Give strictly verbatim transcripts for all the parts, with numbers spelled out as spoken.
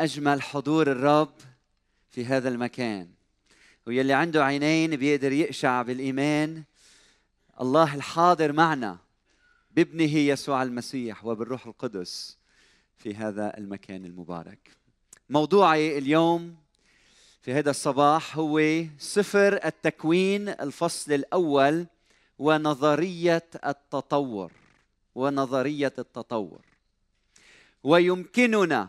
ما أجمل حضور الرب في هذا المكان. ويلي عنده عينين بيقدر يقشع بالإيمان. الله الحاضر معنا بابنه يسوع المسيح وبالروح القدس في هذا المكان المبارك. موضوعي اليوم في هذا الصباح هو سفر التكوين الفصل الأول ونظرية التطور. ونظرية التطور. ويمكننا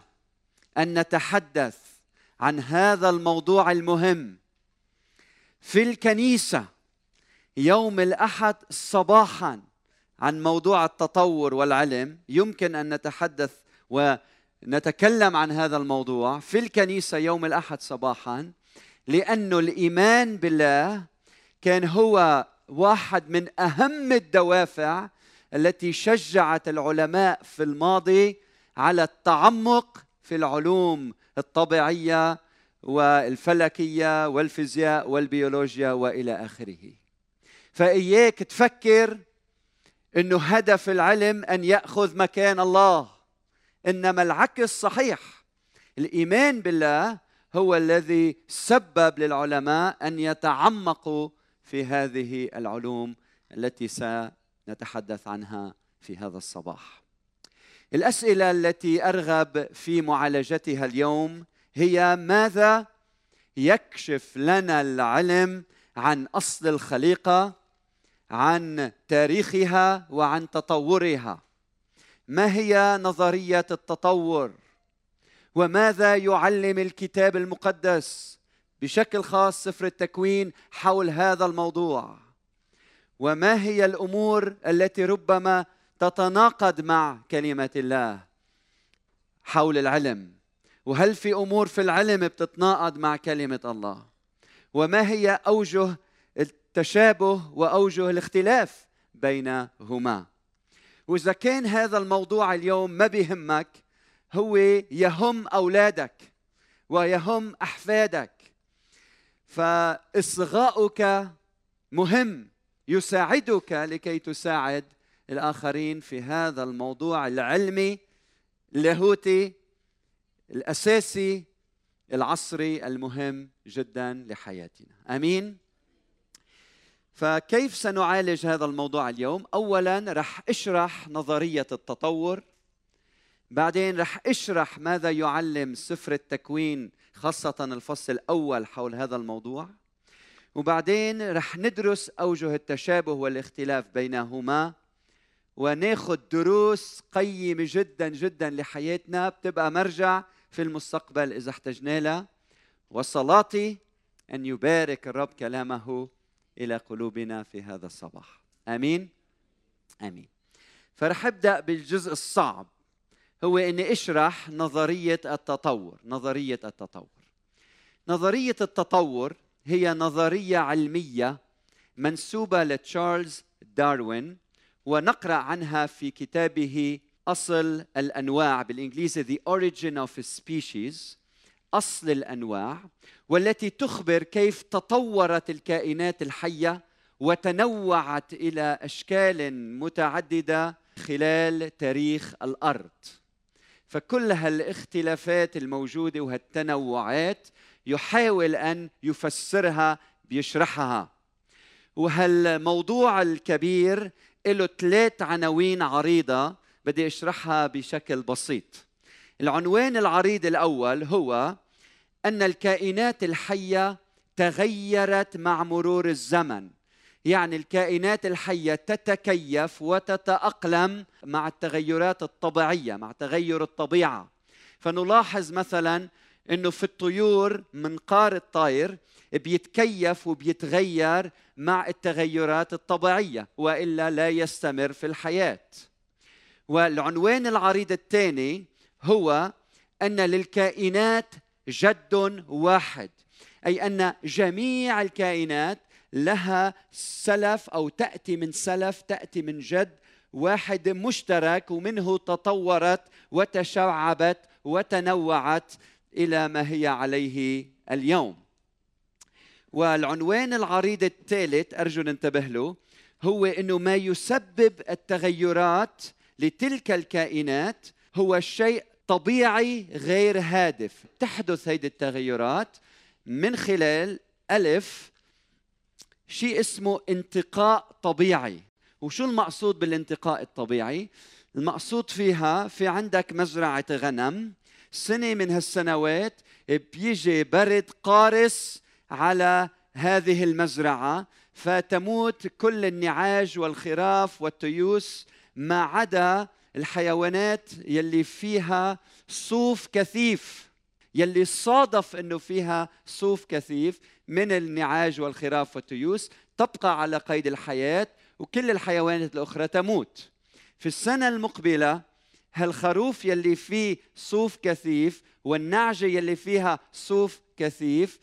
أن نتحدث عن هذا الموضوع المهم في الكنيسة يوم الأحد صباحاً عن موضوع التطور والعلم. يمكن أن نتحدث ونتكلم عن هذا الموضوع في الكنيسة يوم الأحد صباحاً، لأن الإيمان بالله كان هو واحد من أهم الدوافع التي شجعت العلماء في الماضي على التعمق في العلوم الطبيعية والفلكية والفيزياء والبيولوجيا وإلى آخره. فإياك تفكر أنه هدف العلم أن يأخذ مكان الله، إنما العكس صحيح. الإيمان بالله هو الذي سبب للعلماء أن يتعمقوا في هذه العلوم التي سنتحدث عنها في هذا الصباح. الأسئلة التي أرغب في معالجتها اليوم هي: ماذا يكشف لنا العلم عن أصل الخليقة، عن تاريخها وعن تطورها؟ ما هي نظرية التطور؟ وماذا يعلم الكتاب المقدس بشكل خاص سفر التكوين حول هذا الموضوع؟ وما هي الأمور التي ربما تتناقض مع كلمة الله حول العلم؟ وهل في أمور في العلم بتتناقض مع كلمة الله؟ وما هي أوجه التشابه وأوجه الاختلاف بينهما؟ وإذا كان هذا الموضوع اليوم ما بيهمك، هو يهم أولادك ويهم أحفادك، فإصغاؤك مهم يساعدك لكي تساعد الآخرين في هذا الموضوع العلمي اللاهوتي الأساسي العصري المهم جدا لحياتنا. أمين؟ فكيف سنعالج هذا الموضوع اليوم؟ أولا رح أشرح نظرية التطور، بعدين رح أشرح ماذا يعلم سفر التكوين خاصة الفصل الأول حول هذا الموضوع، وبعدين رح ندرس أوجه التشابه والاختلاف بينهما وناخذ دروس قيمة جدا جدا لحياتنا بتبقى مرجع في المستقبل إذا احتجنا لها. وصلاتي أن يبارك الرب كلامه إلى قلوبنا في هذا الصباح. أمين؟ أمين. فرح أبدأ بالجزء الصعب، هو أني أشرح نظرية التطور. نظرية التطور نظرية التطور هي نظرية علمية منسوبة لتشارلز داروين، ونقرأ عنها في كتابه أصل الأنواع، بالإنجليزي The Origin of Species، أصل الأنواع، والتي تخبر كيف تطورت الكائنات الحية وتنوعت إلى أشكال متعددة خلال تاريخ الأرض. فكل هالاختلافات الموجودة وهالتنوعات يحاول أن يفسرها بيشرحها. وهالموضوع الكبير له ثلاث عناوين عريضة بدي أشرحها بشكل بسيط. العنوان العريض الأول هو أن الكائنات الحية تغيرت مع مرور الزمن، يعني الكائنات الحية تتكيف وتتأقلم مع التغيرات الطبيعية، مع تغير الطبيعة. فنلاحظ مثلا أنه في الطيور منقار الطائر بيتكيف وبيتغير مع التغيرات الطبيعية، وإلا لا يستمر في الحياة. والعنوان العريض الثاني هو أن للكائنات جد واحد، أي أن جميع الكائنات لها سلف أو تأتي من سلف، تأتي من جد واحد مشترك، ومنه تطورت وتشعبت وتنوعت إلى ما هي عليه اليوم. والعنوان العريض الثالث أرجو ننتبه له، هو أنه ما يسبب التغيرات لتلك الكائنات هو الشيء طبيعي غير هادف. تحدث هيدي التغيرات من خلال ألف شيء اسمه انتقاء طبيعي. وشو المقصود بالانتقاء الطبيعي؟ المقصود فيها في عندك مزرعة غنم، سنة من هالسنوات بيجي برد قارس على هذه المزرعة فتموت كل النعاج والخراف والتيوس ما عدا الحيوانات يلي فيها صوف كثيف، يلي صادف انه فيها صوف كثيف من النعاج والخراف والتيوس تبقى على قيد الحياة وكل الحيوانات الأخرى تموت. في السنة المقبلة هالخروف يلي فيه صوف كثيف والنعجة يلي فيها صوف كثيف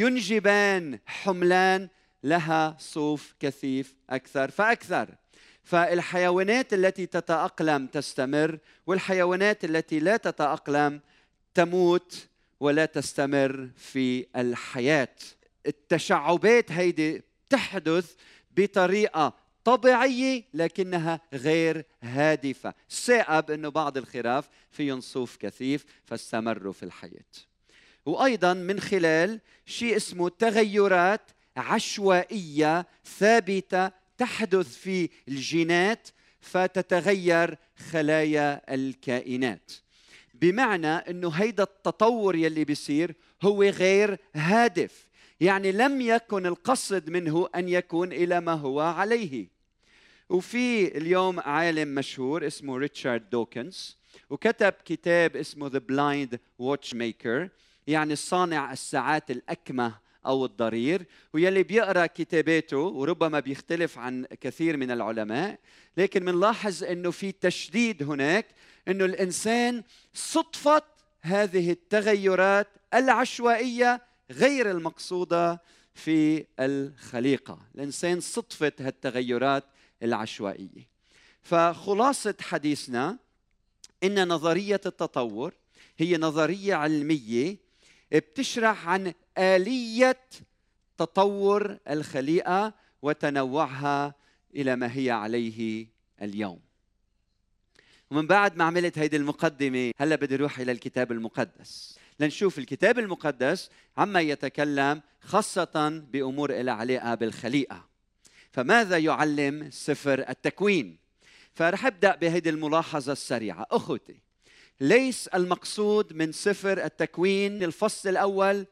ينجبان حملان لها صوف كثيف أكثر فأكثر. فالحيوانات التي تتأقلم تستمر، والحيوانات التي لا تتأقلم تموت ولا تستمر في الحياة. التشعبات هيدي تحدث بطريقة طبيعية لكنها غير هادفة. سائب أنه بعض الخراف فيهم صوف كثيف فاستمروا في الحياة. وأيضاً من خلال شيء اسمه تغيرات عشوائية ثابتة تحدث في الجينات فتتغير خلايا الكائنات. بمعنى أنه هيدا التطور يلي بيصير هو غير هادف، يعني لم يكن القصد منه أن يكون إلى ما هو عليه. وفي اليوم عالم مشهور اسمه ريتشارد دوكنز، وكتب كتاب اسمه The Blind Watchmaker، يعني صانع الساعات الأكمة أو الضرير. ويلي بيقرأ كتاباته وربما بيختلف عن كثير من العلماء، لكن منلاحظ أنه في تشديد هناك أنه الإنسان صدفت هذه التغيرات العشوائية غير المقصودة في الخليقة. الإنسان صدفت هالتغيرات العشوائية. فخلاصة حديثنا إن نظرية التطور هي نظرية علمية بتشرح عن آلية تطور الخليقة وتنوعها إلى ما هي عليه اليوم. ومن بعد ما عملت هيدي المقدمة، هلا بدي روح إلى الكتاب المقدس لنشوف الكتاب المقدس عما يتكلم خاصة بأمور لها علاقة بالخليقة. فماذا يعلم سفر التكوين؟ فرح أبدأ بهذه الملاحظة السريعة. أخوتي، ليس المقصود من سفر التكوين الفصل الأول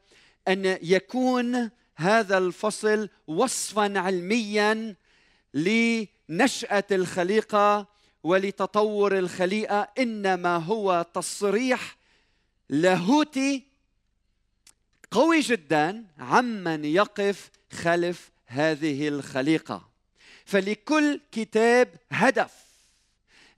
أن يكون هذا الفصل وصفاً علمياً لنشأة الخليقة ولتطور الخليقة، إنما هو تصريح لاهوتي قوي جداً عمن يقف خلف هذه الخليقة. فلكل كتاب هدف،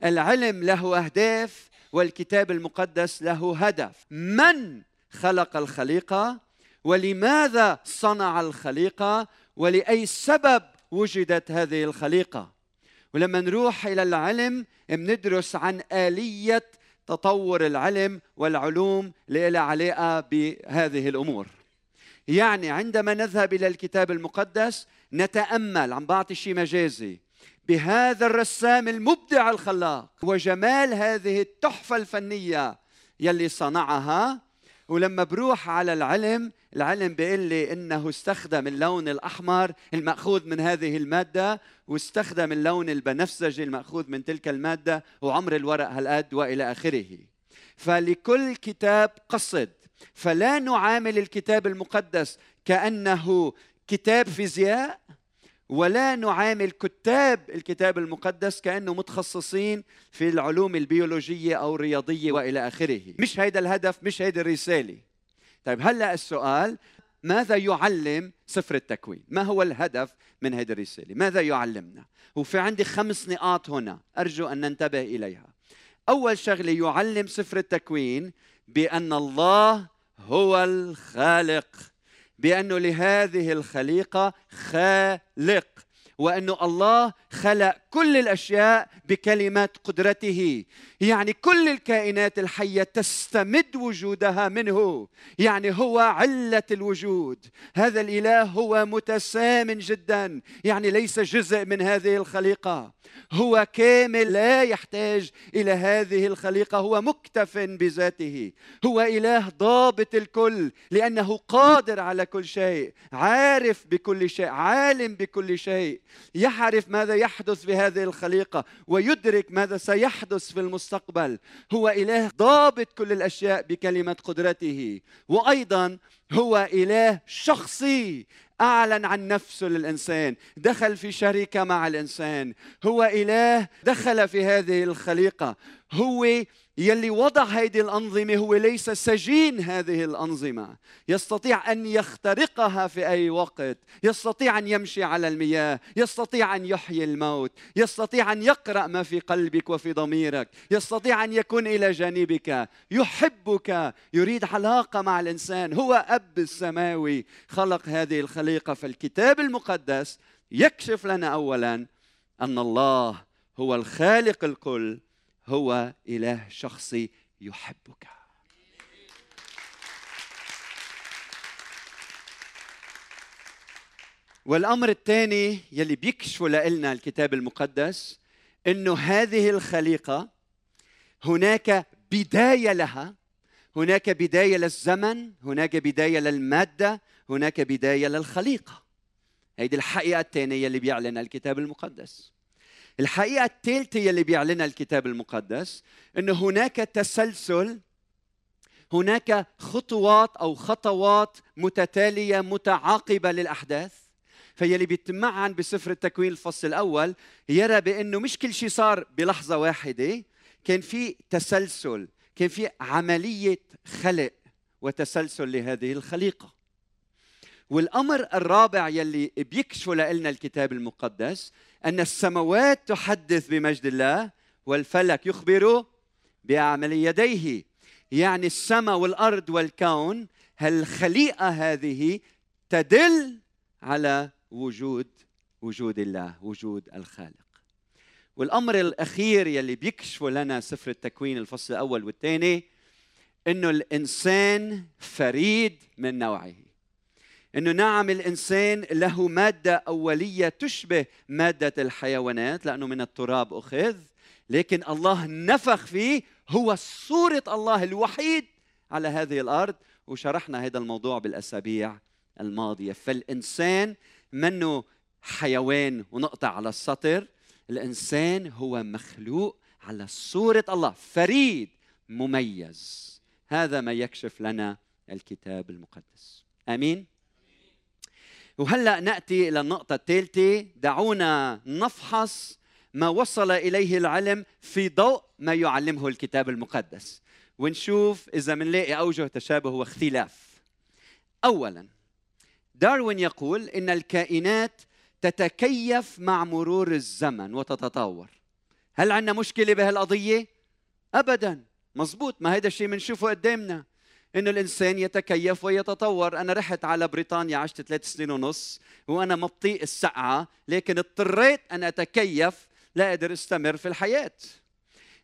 العلم له أهداف والكتاب المقدس له هدف. من خلق الخليقة؟ ولماذا صنع الخليقة؟ ولأي سبب وجدت هذه الخليقة؟ ولما نروح إلى العلم ندرس عن آلية تطور العلم والعلوم اللي لها علاقة بهذه الأمور. يعني عندما نذهب إلى الكتاب المقدس نتأمل، عم بعطي شيء مجازي، بهذا الرسام المبدع الخلاق وجمال هذه التحفة الفنية يلي صنعها. ولما بروح على العلم، العلم بيقول لي إنه استخدم اللون الأحمر المأخوذ من هذه المادة، واستخدم اللون البنفسجي المأخوذ من تلك المادة، وعمر الورق هالقد وإلى آخره. فلكل كتاب قصد، فلا نعامل الكتاب المقدس كأنه كتاب فيزياء، ولا نعامل كتاب الكتاب المقدس كأنه متخصصين في العلوم البيولوجية أو الرياضية وإلى آخره. مش هيدا الهدف، مش هيدا الرسالة. طيب هلأ السؤال، ماذا يعلم سفر التكوين؟ ما هو الهدف من هيدا الرسالة؟ ماذا يعلمنا؟ وفي عندي خمس نقاط هنا أرجو أن ننتبه إليها. أول شغلة، يعلم سفر التكوين بأن الله هو الخالق، بأنه لهذه الخليقة خالق، وأنه الله خلق كل الأشياء بكلمة قدرته، يعني كل الكائنات الحية تستمد وجودها منه، يعني هو علة الوجود. هذا الإله هو متسام جدا، يعني ليس جزء من هذه الخليقة، هو كامل لا يحتاج إلى هذه الخليقة، هو مكتف بذاته، هو إله ضابط الكل لأنه قادر على كل شيء، عارف بكل شيء، عالم بكل شيء، يعرف ماذا يحدث في هذه الخليقة ويدرك ماذا سيحدث في المستقبل. هو إله ضابط كل الأشياء بكلمة قدرته، وأيضا هو إله شخصي، أعلن عن نفسه للإنسان، دخل في شركة مع الإنسان، هو إله دخل في هذه الخليقة، هو يلي وضع هذه الأنظمة، هو ليس سجين هذه الأنظمة، يستطيع أن يخترقها في أي وقت، يستطيع أن يمشي على المياه، يستطيع أن يحيي الموت، يستطيع أن يقرأ ما في قلبك وفي ضميرك، يستطيع أن يكون إلى جانبك، يحبك، يريد علاقة مع الإنسان، هو أب السماوي خلق هذه الخليقة. فالكتاب المقدس يكشف لنا أولاً أن الله هو الخالق الكل، هو إله شخصي يحبك. والأمر الثاني يلي بيكشفه لنا الكتاب المقدس إنه هذه الخليقة هناك بداية لها، هناك بداية للزمن، هناك بداية للمادة، هناك بداية للخليقة. هيدي الحقيقة الثانية اللي بيعلنها الكتاب المقدس. الحقيقة الثالثة اللي بيعلنها الكتاب المقدس إنه هناك تسلسل، هناك خطوات أو خطوات متتالية متعاقبة للأحداث. فيلي بيتمعن بسفر التكوين الفصل الأول يرى بأنه مش كل شيء صار بلحظة واحدة، كان في تسلسل، كان في عملية خلق وتسلسل لهذه الخليقة. والأمر الرابع يلي بيكشفه لنا الكتاب المقدس أن السماوات تحدث بمجد الله والفلك يخبر بأعمال يديه. يعني السماء والأرض والكون، هالخليقة هذه تدل على وجود وجود الله، وجود الخالق. والأمر الأخير يلي بيكشفه لنا سفر التكوين الفصل الأول والثاني إنه الإنسان فريد من نوعه. إنه نعم الإنسان له مادة أولية تشبه مادة الحيوانات لأنه من التراب أخذ، لكن الله نفخ فيه، هو صورة الله الوحيد على هذه الأرض، وشرحنا هذا الموضوع بالأسابيع الماضية. فالإنسان منه حيوان ونقطة على السطر، الإنسان هو مخلوق على صورة الله، فريد مميز. هذا ما يكشف لنا الكتاب المقدس. آمين؟ وهلأ نأتي إلى النقطة الثالثة. دعونا نفحص ما وصل إليه العلم في ضوء ما يعلمه الكتاب المقدس، ونشوف إذا منلاقي أوجه تشابه واختلاف. أولاً، داروين يقول إن الكائنات تتكيف مع مرور الزمن وتتطور. هل عندنا مشكلة بهالقضية؟ أبداً، مزبوط، ما هيدا الشيء منشوفه قدامنا، إنه الإنسان يتكيف ويتطور. أنا رحت على بريطانيا، عشت ثلاث سنين ونص وأنا مبطيء السقعة، لكن اضطريت أن أتكيف، لا أقدر استمر في الحياة.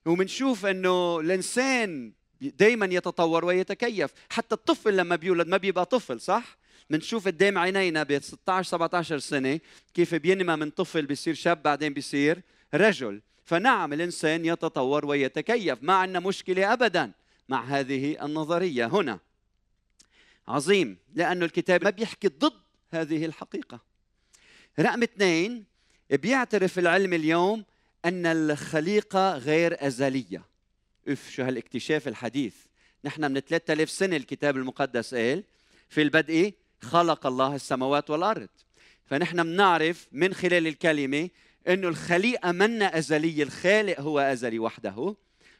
ومنشوف إنه الإنسان دايماً يتطور ويتكيف، حتى الطفل لما بيولد ما بيبقى طفل، صح؟ منشوف قدام عينينا ب ستة عشر سبعة عشر سنة كيف بينمى من طفل، بيصير شاب، بعدين بيصير رجل. فنعم الإنسان يتطور ويتكيف، ما عندنا مشكلة أبداً مع هذه النظرية هنا. عظيم، لأنه الكتاب ما بيحكي ضد هذه الحقيقة. رقم اثنين، بيعترف العلم اليوم أن الخليقة غير أزلية. اف شو هالاكتشاف الحديث. نحن من ثلاثة آلاف سنة الكتاب المقدس قال في البدء خلق الله السماوات والأرض. فنحن بنعرف من خلال الكلمة أنه الخليقة منا أزلية، الخالق هو أزلي وحده،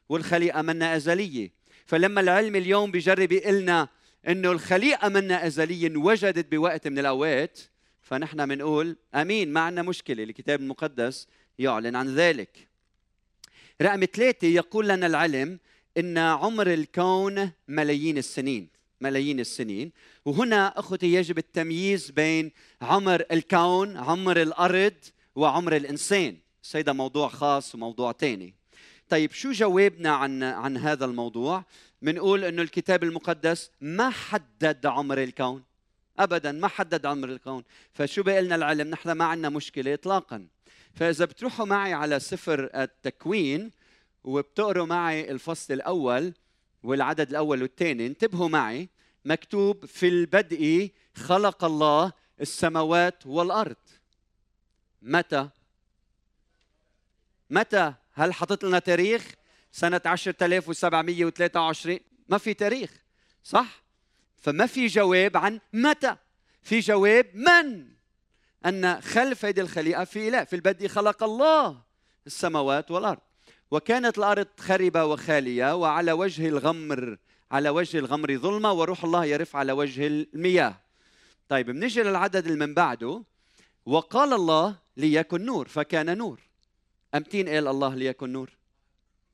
والخليقة منا أزلية. فلما العلم اليوم بيجرب يقلنا أنه الخليقة منا أزلية، انوجدت بوقت من الأوقات، فنحن بنقول أمين، ما عندنا مشكلة، الكتاب المقدس يعلن عن ذلك. رقم ثلاثة، يقول لنا العلم أن عمر الكون ملايين السنين، ملايين السنين. وهنا أخوتي يجب التمييز بين عمر الكون، عمر الأرض، وعمر الإنسان. هيدا موضوع خاص وموضوع تاني. طيب شو جوابنا عن عن هذا الموضوع؟ بنقول انه الكتاب المقدس ما حدد عمر الكون ابدا، ما حدد عمر الكون، فشو بقى لنا العلم؟ نحن ما عندنا مشكله اطلاقا. فاذا بتروحوا معي على سفر التكوين وبتقروا معي الفصل الاول والعدد الاول والثاني، انتبهوا معي، مكتوب في البدء خلق الله السماوات والارض. متى؟ متى؟ هل حطت لنا تاريخ؟ سنة عشرة آلاف وسبعمئة وثلاثة وعشرين؟ ما في تاريخ، صح؟ فما في جواب عن متى، في جواب من؟ أن خلف هذه الخليقة في إله، في البدء خلق الله السماوات والأرض، وكانت الأرض خربة وخالية وعلى وجه الغمر، على وجه الغمر ظلمة وروح الله يرف على وجه المياه. طيب بنجي للعدد اللي من بعده، وقال الله ليكن نور فكان نور. أمتين قال الله ليكن نور؟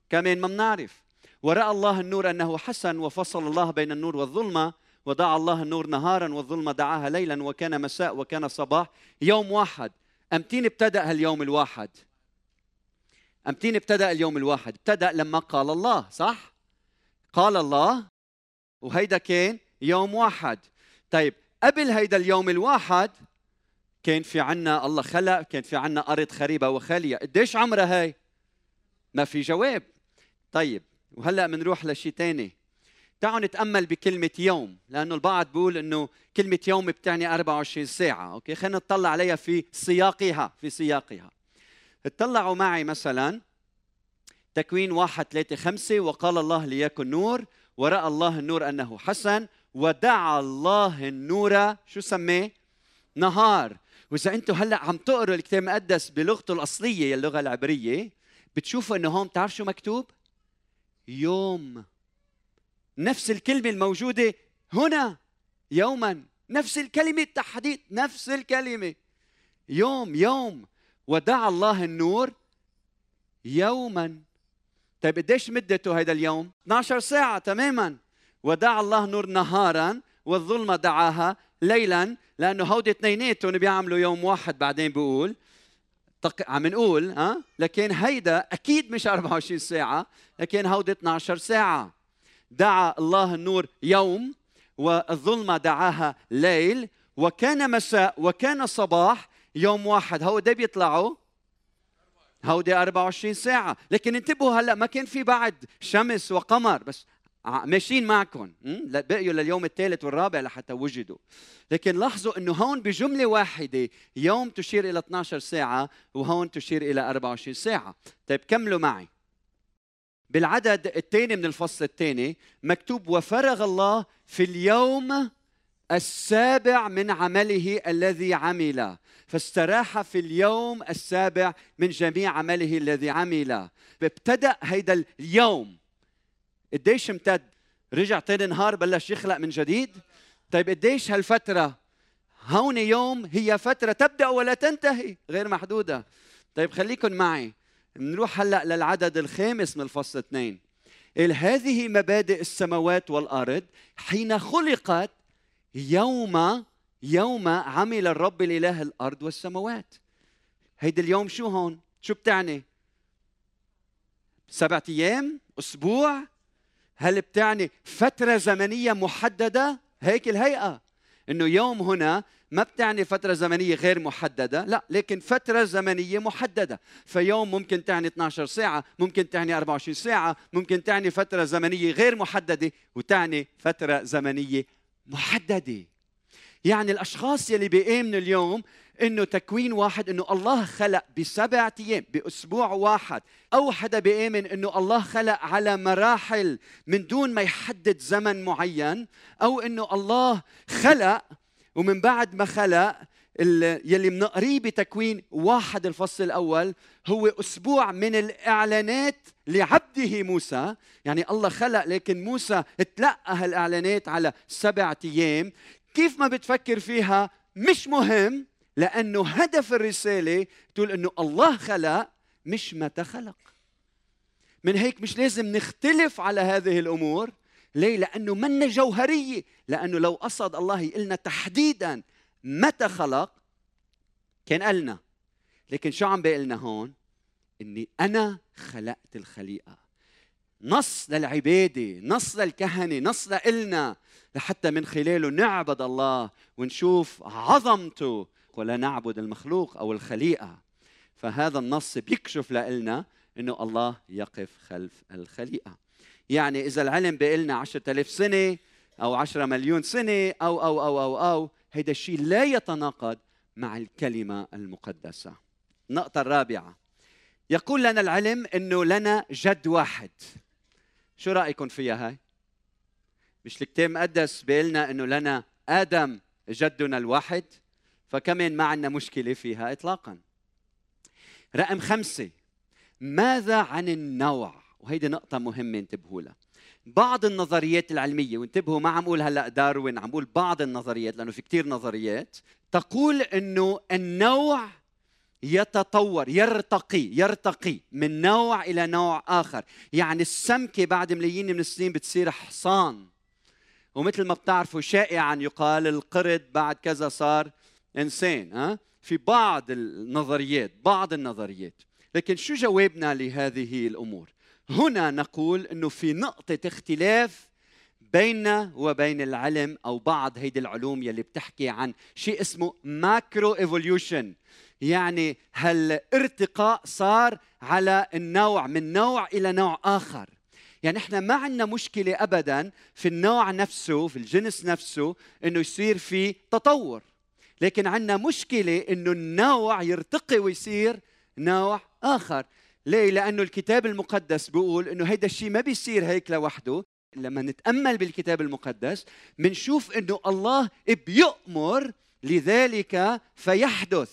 كمان ما بنعرف. ورأى الله النور أنه حسن وفصل الله بين النور والظلمة، وضع الله النور نهارا والظلمة دعاها ليلا، وكان مساء وكان صباح يوم واحد. أمتين ابتدأ هاليوم الواحد؟ أمتين ابتدأ اليوم الواحد؟ ابتدأ لما قال الله، صح؟ قال الله وهيدا كان يوم واحد. طيب قبل هيدا اليوم الواحد كان في عنا الله خلق، كان في عنا أرض خريبة وخالية، قديش عمرها هاي؟ ما في جواب. طيب وهلأ بنروح لشيء تاني. تعالوا نتأمل بكلمة يوم، لأنه البعض بيقول إنه كلمة يوم بتعني أربعة وعشرين ساعة، أوكي؟ خلينا نطلع عليها في سياقها، في سياقها. اطلعوا معي مثلاً تكوين واحد ثلاثة خمسة، وقال الله ليكن نور، ورأى الله النور أنه حسن، ودعا الله النور، شو سميه؟ نهار. وإذا أنتم هلأ عم تقروا الكتاب المقدس بلغته الأصلية اللغة العبرية، بتشوفوا أنه هون بتعرف شو مكتوب؟ يوم. نفس الكلمة الموجودة هنا، يوما، نفس الكلمة التحديد، نفس الكلمة، يوم يوم. ودعا الله النور يوما. طيب قديش مدته هذا اليوم؟ اثنتا عشرة ساعة تماما. ودعا الله النور نهارا والظلمة دعاها ليلا، لانه هودي اثنيناتهم بيعملوا يوم واحد. بعدين بقول تق... عم نقول ها لكن هيدا اكيد مش أربعة وعشرين ساعه، لكن هودي اثنتا عشرة ساعه. دعا الله النور يوم والظلمه دعاها ليل، وكان مساء وكان صباح يوم واحد. هودي بيطلعوا هودي أربعة وعشرين ساعه، لكن انتبهوا هلا ما كان في بعد شمس وقمر، بس ماشيين معكم، بقيوا لليوم الثالث والرابع لحتى وجدوا. لكن لاحظوا انه هون بجمله واحده يوم تشير الى اثنتا عشرة ساعه، وهون تشير الى أربعة وعشرين ساعه. طيب كملوا معي بالعدد الثاني من الفصل الثاني، مكتوب وفرغ الله في اليوم السابع من عمله الذي عمل، فاستراح في اليوم السابع من جميع عمله الذي عمل. ابتدأ هيدا اليوم قديش امتد؟ رجع تاني نهار بلش يخلق من جديد. طيب قديش هالفترة؟ هون يوم، هي فترة تبدأ ولا تنتهي، غير محدودة. طيب خليكن معي، نروح هلأ للعدد الخامس من الفصل اثنين. هذه مبادئ السماوات والأرض حين خلقت يوم يوم عمل الرب الإله الأرض والسماوات. هيدا اليوم شو هون؟ شو بتعني؟ سبعة أيام؟ أسبوع؟ هل بتعني فترة زمنية محددة؟ هيك الهيئة، إنه يوم هنا ما بتعني فترة زمنية غير محددة، لا، لكن فترة زمنية محددة. فيوم ممكن تعني اثنتا عشرة ساعة، ممكن تعني أربعة وعشرين ساعة، ممكن تعني فترة زمنية غير محددة، وتعني فترة زمنية محددة. يعني الأشخاص يلي بيؤمنوا اليوم إنه تكوين واحد، إنه الله خلق بسبعة أيام بأسبوع واحد، أو حدا بيؤمن إنه الله خلق على مراحل من دون ما يحدد زمن معين، أو إنه الله خلق ومن بعد ما خلق يلي منقريه بتكوين واحد الفصل الأول هو أسبوع من الإعلانات لعبده موسى. يعني الله خلق لكن موسى تلقى هالإعلانات على سبعة أيام. كيف ما بتفكر فيها مش مهم، لأنه هدف الرسالة تقول أنه الله خلق مش متى خلق. من هيك مش لازم نختلف على هذه الأمور. ليه؟ لأنه منا جوهرية، لأنه لو قصد الله يقلنا تحديداً متى خلق كان قلنا، لكن شو عم بيقول لنا هون؟ إني أنا خلقت الخليقة. نص للعبادة، نص للكهنة، نص لإلنا، لحتى من خلاله نعبد الله ونشوف عظمته ولا نعبد المخلوق أو الخليقة. فهذا النص بيكشف لإلنا إنه الله يقف خلف الخليقة. يعني إذا العلم بيقلنا عشرة آلاف سنة أو عشرة مليون سنة أو أو أو أو أو هيدا الشيء لا يتناقض مع الكلمة المقدسة. النقطة الرابعة، يقول لنا العلم إنه لنا جد واحد. شو رأيكم فيها هاي؟ مش الكتاب المقدس بيقلنا إنه لنا آدم جدنا الواحد؟ فكمان ما عندنا مشكلة فيها إطلاقا. رقم خمسة، ماذا عن النوع؟ وهيدي نقطة مهمة انتبهوا لها. بعض النظريات العلمية، وانتبهوا ما عم اقول هلا داروين، عم اقول بعض النظريات لأنه في كثير نظريات، تقول إنه النوع يتطور، يرتقي، يرتقي من نوع إلى نوع آخر. يعني السمكة بعد ملايين من السنين بتصير حصان. ومثل ما بتعرفوا شائعا يقال القرد بعد كذا صار إنسان، ها؟ في بعض النظريات، بعض النظريات. لكن شو جوابنا لهذه الأمور؟ هنا نقول إنه في نقطة اختلاف بيننا وبين العلم أو بعض هيدي العلوم يلي بتحكي عن شيء اسمه ماكرو ايفوليوشن، يعني هالارتقاء صار على النوع من نوع إلى نوع آخر. يعني إحنا ما عندنا مشكلة أبداً في النوع نفسه، في الجنس نفسه، إنه يصير في تطور. لكن عندنا مشكلة إنه النوع يرتقي ويصير نوع آخر. ليه؟ لأنه الكتاب المقدس بيقول إنه هيدا الشيء ما بيصير هيك لوحده. لما نتأمل بالكتاب المقدس بنشوف إنه الله بيؤمر لذلك فيحدث.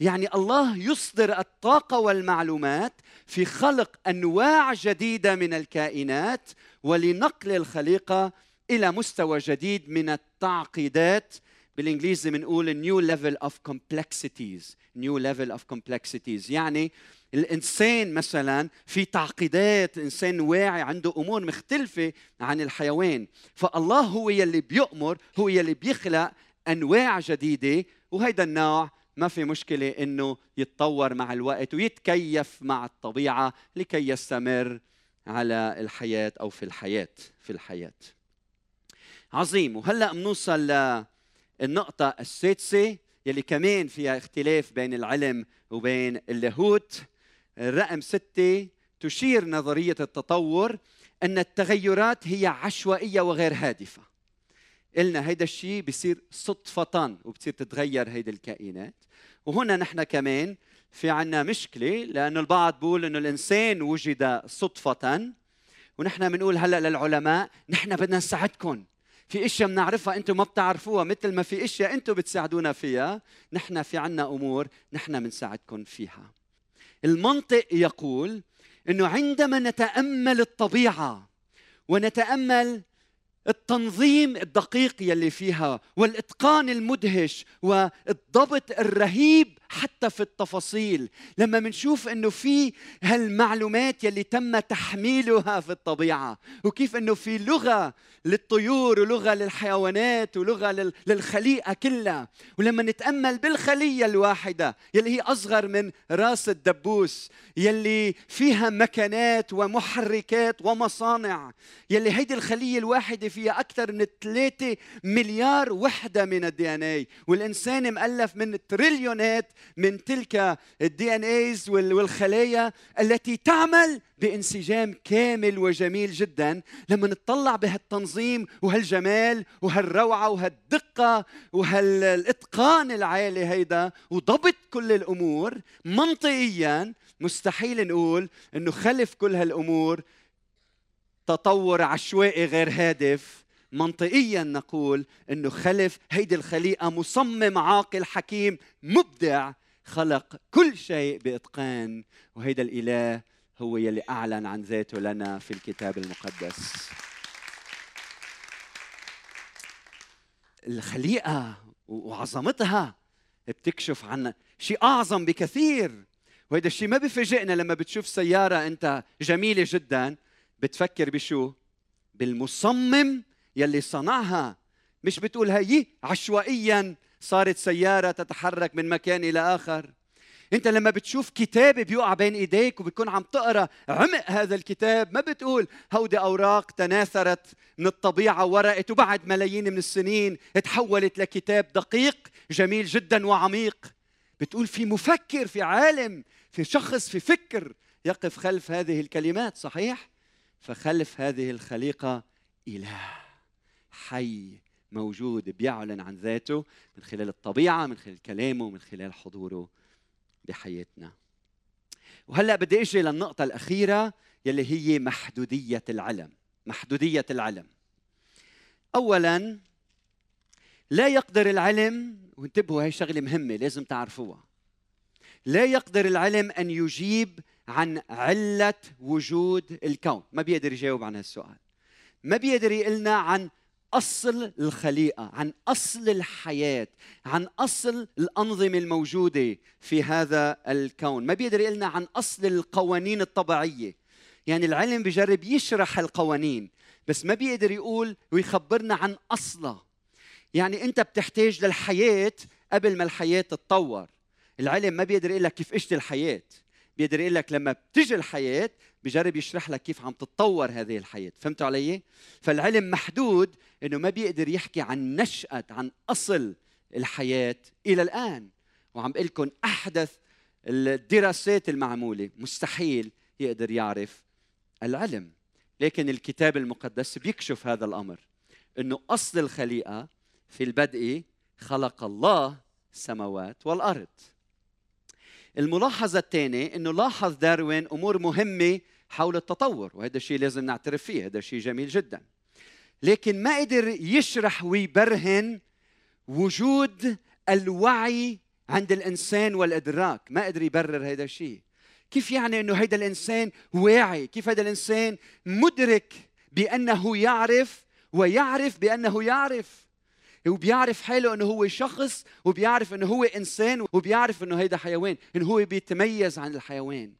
يعني الله يصدر الطاقة والمعلومات في خلق أنواع جديدة من الكائنات ولنقل الخليقة إلى مستوى جديد من التعقيدات. بالإنجليزي بنقول new level of complexities، new level of complexities. يعني الإنسان مثلا في تعقيدات، الإنسان واعي عنده أمور مختلفة عن الحيوان، فالله هو يلي بيؤمر، هو يلي بيخلق أنواع جديدة، وهيدا النوع ما في مشكلة إنه يتطور مع الوقت ويتكيف مع الطبيعة لكي يستمر على الحياة أو في الحياة في الحياة. عظيم. وهلأ بنوصل للنقطة السادسة يلي كمان فيها اختلاف بين العلم وبين اللاهوت. الرقم ستة، تشير نظرية التطور أن التغيرات هي عشوائية وغير هادفة. قلنا هيدا الشيء بيصير صدفة وبتصير تتغير هيدي الكائنات. وهنا نحن كمان في عنا مشكلة، لأنه البعض بيقول إنه الإنسان وجد صدفة، ونحن بنقول هلا للعلماء نحن بدنا نساعدكم في اشياء بنعرفها انتم ما بتعرفوها، مثل ما في اشياء انتم بتساعدونا فيها، نحن في عنا امور نحن بنساعدكم فيها. المنطق يقول انه عندما نتامل الطبيعه ونتامل التنظيم الدقيق يلي فيها والاتقان المدهش والضبط الرهيب حتى في التفاصيل، لما منشوف انه في هالمعلومات يلي تم تحميلها في الطبيعه، وكيف انه في لغه للطيور ولغه للحيوانات ولغه للخليقه كلها، ولما نتامل بالخليه الواحده يلي هي اصغر من راس الدبوس، يلي فيها مكانات ومحركات ومصانع، يلي هيدي الخليه الواحده فيها اكثر من ثلاثة مليار وحده من الدي ان اي، والانسان مؤلف من تريليونات من تلك الدي ان ايز والخلايا التي تعمل بانسجام كامل وجميل جدا. لما نتطلع بهالتنظيم وهالجمال وهالروعه وهالدقه وهالاتقان العالي هيدا وضبط كل الامور، منطقيا مستحيل نقول انه خلف كل هالامور تطور عشوائي غير هادف. منطقياً نقول إنه خلف هيدي الخليقة مصمم عاقل حكيم مبدع خلق كل شيء بإتقان، وهيدا الإله هو يلي أعلن عن ذاته لنا في الكتاب المقدس. الخليقة وعظمتها بتكشف عن شيء أعظم بكثير، وهيدا الشيء ما بيفاجئنا لما بتشوف سيارة أنت جميلة جداً بتفكر بشو؟ بالمصمم يلي صنعها. مش بتقول هي عشوائيا صارت سيارة تتحرك من مكان إلى آخر. انت لما بتشوف كتاب بيقع بين ايديك وبتكون عم تقرا عمق هذا الكتاب، ما بتقول هودي اوراق تناثرت من الطبيعه ورقت وبعد ملايين من السنين اتحولت لكتاب دقيق جميل جدا وعميق. بتقول في مفكر، في عالم، في شخص، في فكر يقف خلف هذه الكلمات، صحيح؟ فخلف هذه الخليقه اله حي موجود بيعلن عن ذاته من خلال الطبيعه، من خلال كلامه، من خلال حضوره بحياتنا. وهلا بدي اجي للنقطه الاخيره يلي هي محدوديه العلم. محدوديه العلم اولا، لا يقدر العلم، وانتبهوا هي شغله مهمه لازم تعرفوها، لا يقدر العلم ان يجيب عن عله وجود الكون. ما بيقدر يجاوب عن هالسؤال، ما بيقدر يقلنا عن أصل الخليقة، عن أصل الحياة، عن أصل الأنظمة الموجودة في هذا الكون، ما بيقدر يقلنا عن أصل القوانين الطبيعية. يعني العلم بيجرب يشرح القوانين بس ما بيقدر يقول ويخبرنا عن أصلها. يعني أنت بتحتاج للحياة قبل ما الحياة تتطور، العلم ما بيقدر يقول لك كيف اجت الحياة، بيقدر يقول لك لما بتجي الحياة بجرب يشرح لك كيف عم تتطور هذه الحياة. فهمتوا علي؟ فالعلم محدود إنه ما بيقدر يحكي عن نشأة، عن أصل الحياة إلى الآن. وعم بقول لكم أحدث الدراسات المعمولة مستحيل يقدر يعرف العلم، لكن الكتاب المقدس بيكشف هذا الأمر، إنه أصل الخليقة في البدء خلق الله السماوات والأرض. الملاحظة الثانية إنه لاحظ داروين أمور مهمة حول التطور، وهذا الشيء لازم نعترف فيه، هذا شيء جميل جدا، لكن ما قدر يشرح ويبرهن وجود الوعي عند الإنسان والإدراك. ما قدر يبرر هذا الشيء، كيف يعني إنه هذا الإنسان واعي، كيف هذا الإنسان مدرك بأنه يعرف ويعرف بأنه يعرف، وبيعرف حاله انه هو شخص، وبيعرف انه هو انسان، وبيعرف انه هيدا حيوان، انه هو بيتميز عن الحيوان.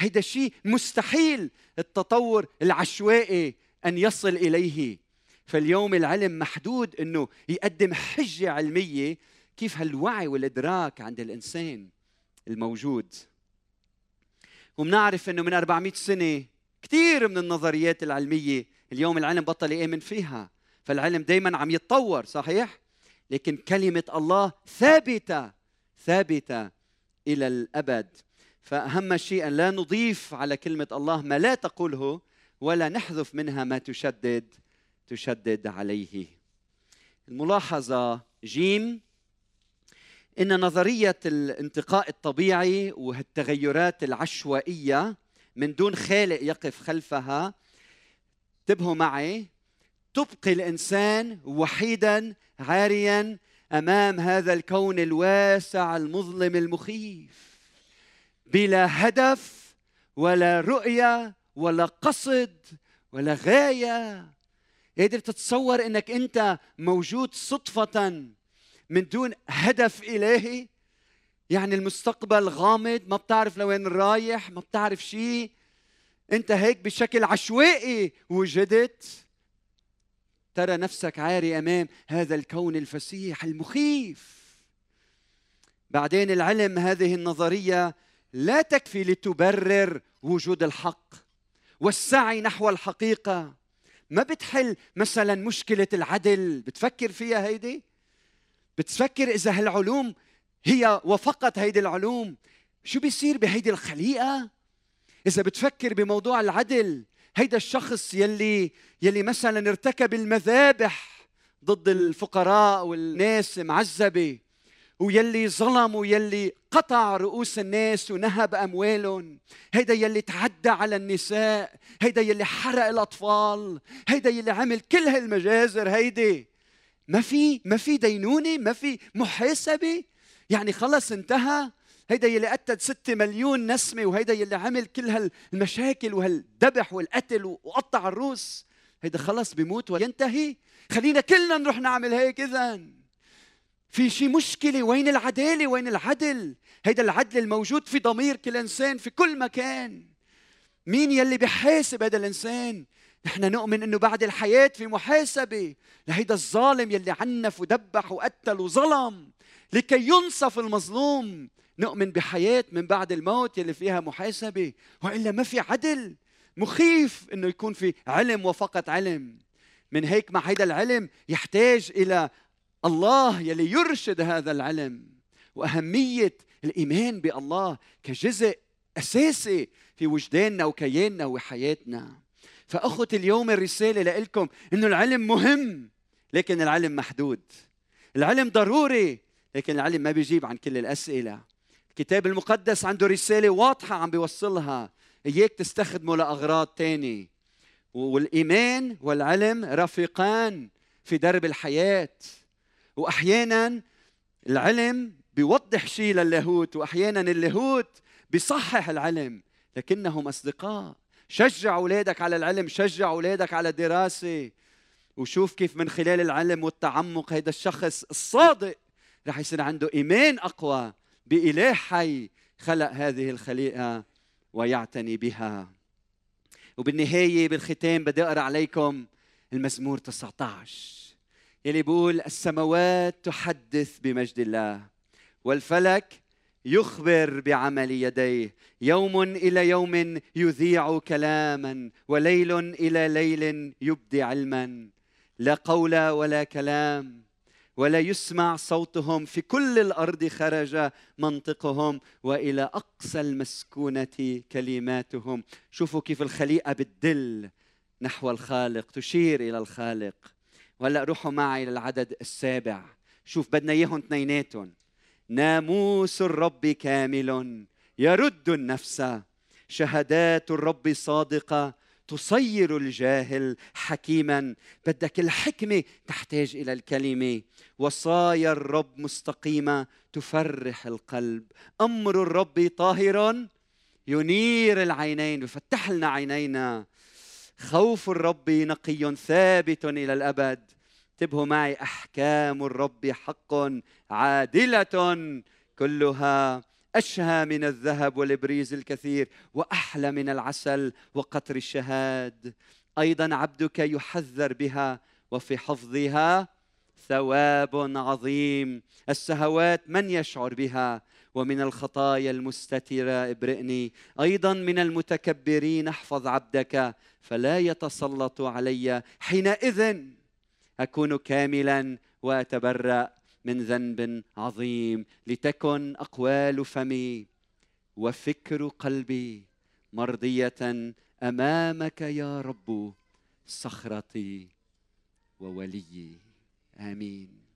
هيدا شيء مستحيل التطور العشوائي ان يصل اليه. فاليوم العلم محدود انه يقدم حجه علميه كيف هالوعي والادراك عند الانسان الموجود. وبنعرف انه من أربعمئة سنه كثير من النظريات العلميه اليوم العلم بطل يؤمن فيها. فالعلم دايماً عم يتطور، صحيح؟ لكن كلمة الله ثابتة، ثابتة إلى الأبد. فأهم شيء أن لا نضيف على كلمة الله ما لا تقوله، ولا نحذف منها ما تشدد تشدد عليه. الملاحظة جيم، إن نظرية الانتقاء الطبيعي والتغيرات العشوائية من دون خالق يقف خلفها، انتبهوا معي، تبقي الإنسان وحيداً عارياً أمام هذا الكون الواسع المظلم المخيف، بلا هدف ولا رؤية ولا قصد ولا غاية. قادر تتصور أنك أنت موجود صدفة من دون هدف إلهي؟ يعني المستقبل غامض، ما بتعرف لوين رايح، ما بتعرف شيء، أنت هيك بشكل عشوائي وجدت، ترى نفسك عاري أمام هذا الكون الفسيح المخيف. بعدين العلم هذه النظرية لا تكفي لتبرر وجود الحق والسعي نحو الحقيقة. ما بتحل مثلا مشكلة العدل، بتفكر فيها هيدي؟ بتفكر إذا هالعلوم هي وفقت هيدي العلوم شو بيصير بهيدي الخليقة؟ إذا بتفكر بموضوع العدل، هيدا الشخص يلي يلي مثلا ارتكب المذابح ضد الفقراء والناس معذبه، ويلي ظلم، ويلي قطع رؤوس الناس ونهب اموالهم، هيدا يلي تعدى على النساء، هيدا يلي حرق الاطفال، هيدا يلي عمل كل هالمجازر هيدي، ما في ما في دينونه، ما في محاسبه، يعني خلص انتهى. هيدا يلي قتل ستة مليون نسمة، وهيدا يلي عمل كل هالمشاكل وهالذبح والقتل وقطع الروس، هيدا خلص بيموت وينتهي. خلينا كلنا نروح نعمل هيك إذن. في شي مشكلة، وين العدالة، وين العدل؟ هيدا العدل الموجود في ضمير كل إنسان في كل مكان. مين يلي بيحاسب هيدا الإنسان؟ نحن نؤمن إنه بعد الحياة في محاسبة لهيدا الظالم يلي عنف ودبح وقتل وظلم، لكي ينصف المظلوم نؤمن بحياة من بعد الموت يلي فيها محاسبة، وإلا ما في عدل. مخيف إنه يكون في علم وفقط علم. من هيك مع هيدا العلم يحتاج إلى الله يلي يرشد هذا العلم، وأهمية الإيمان بالله كجزء أساسي في وجداننا وكياننا وحياتنا. فأخوة اليوم الرسالة لإلكم إنه العلم مهم، لكن العلم محدود. العلم ضروري، لكن العلم ما بيجيب عن كل الأسئلة. الكتاب المقدس عنده رسالة واضحة عم بيوصلها، إياك تستخدمه لأغراض تاني. والإيمان والعلم رفيقان في درب الحياة، وأحياناً العلم بيوضح شيء للاهوت، وأحياناً اللاهوت بيصحح العلم، لكنهم أصدقاء. شجع أولادك على العلم، شجع أولادك على الدراسة، وشوف كيف من خلال العلم والتعمق هذا الشخص الصادق رح يصير عنده إيمان أقوى بإله حي خلق هذه الخليقة ويعتني بها. وبالنهاية بالختام بدي أقرأ عليكم المزمور تسعة عشر يلي بيقول: السماوات تحدث بمجد الله، والفلك يخبر بعمل يديه. يوم إلى يوم يذيع كلاما، وليل إلى ليل يبدي علما. لا قول ولا كلام، ولا يسمع صوتهم. في كل الأرض خرج منطقهم، وإلى أقصى المسكونة كلماتهم. شوفوا كيف الخليقة بتدل نحو الخالق، تشير إلى الخالق. وهلأ روحوا معي للعدد السابع. شوف بدنا إياهم اثنيناتهم. ناموس الرب كامل يرد النفس، شهادات الرب صادقة تصير الجاهل حكيما. بدك الحكمة تحتاج إلى الكلمة. وصايا الرب مستقيمة تفرح القلب. أمر الرب طاهر ينير العينين، يفتح لنا عينينا. خوف الرب نقي ثابت إلى الأبد. انتبهوا معي: أحكام الرب حق عادلة، كلها أشهى من الذهب والإبريز الكثير، وأحلى من العسل وقطر الشهاد. أيضا عبدك يحذر بها، وفي حفظها ثواب عظيم. السهوات من يشعر بها، ومن الخطايا المستترة ابرئني. أيضا من المتكبرين احفظ عبدك، فلا يتسلط علي. حينئذ أكون كاملا وأتبرأ من ذنب عظيم. لتكن أقوال فمي وفكر قلبي مرضية أمامك يا رب، صخرتي ووليي. آمين.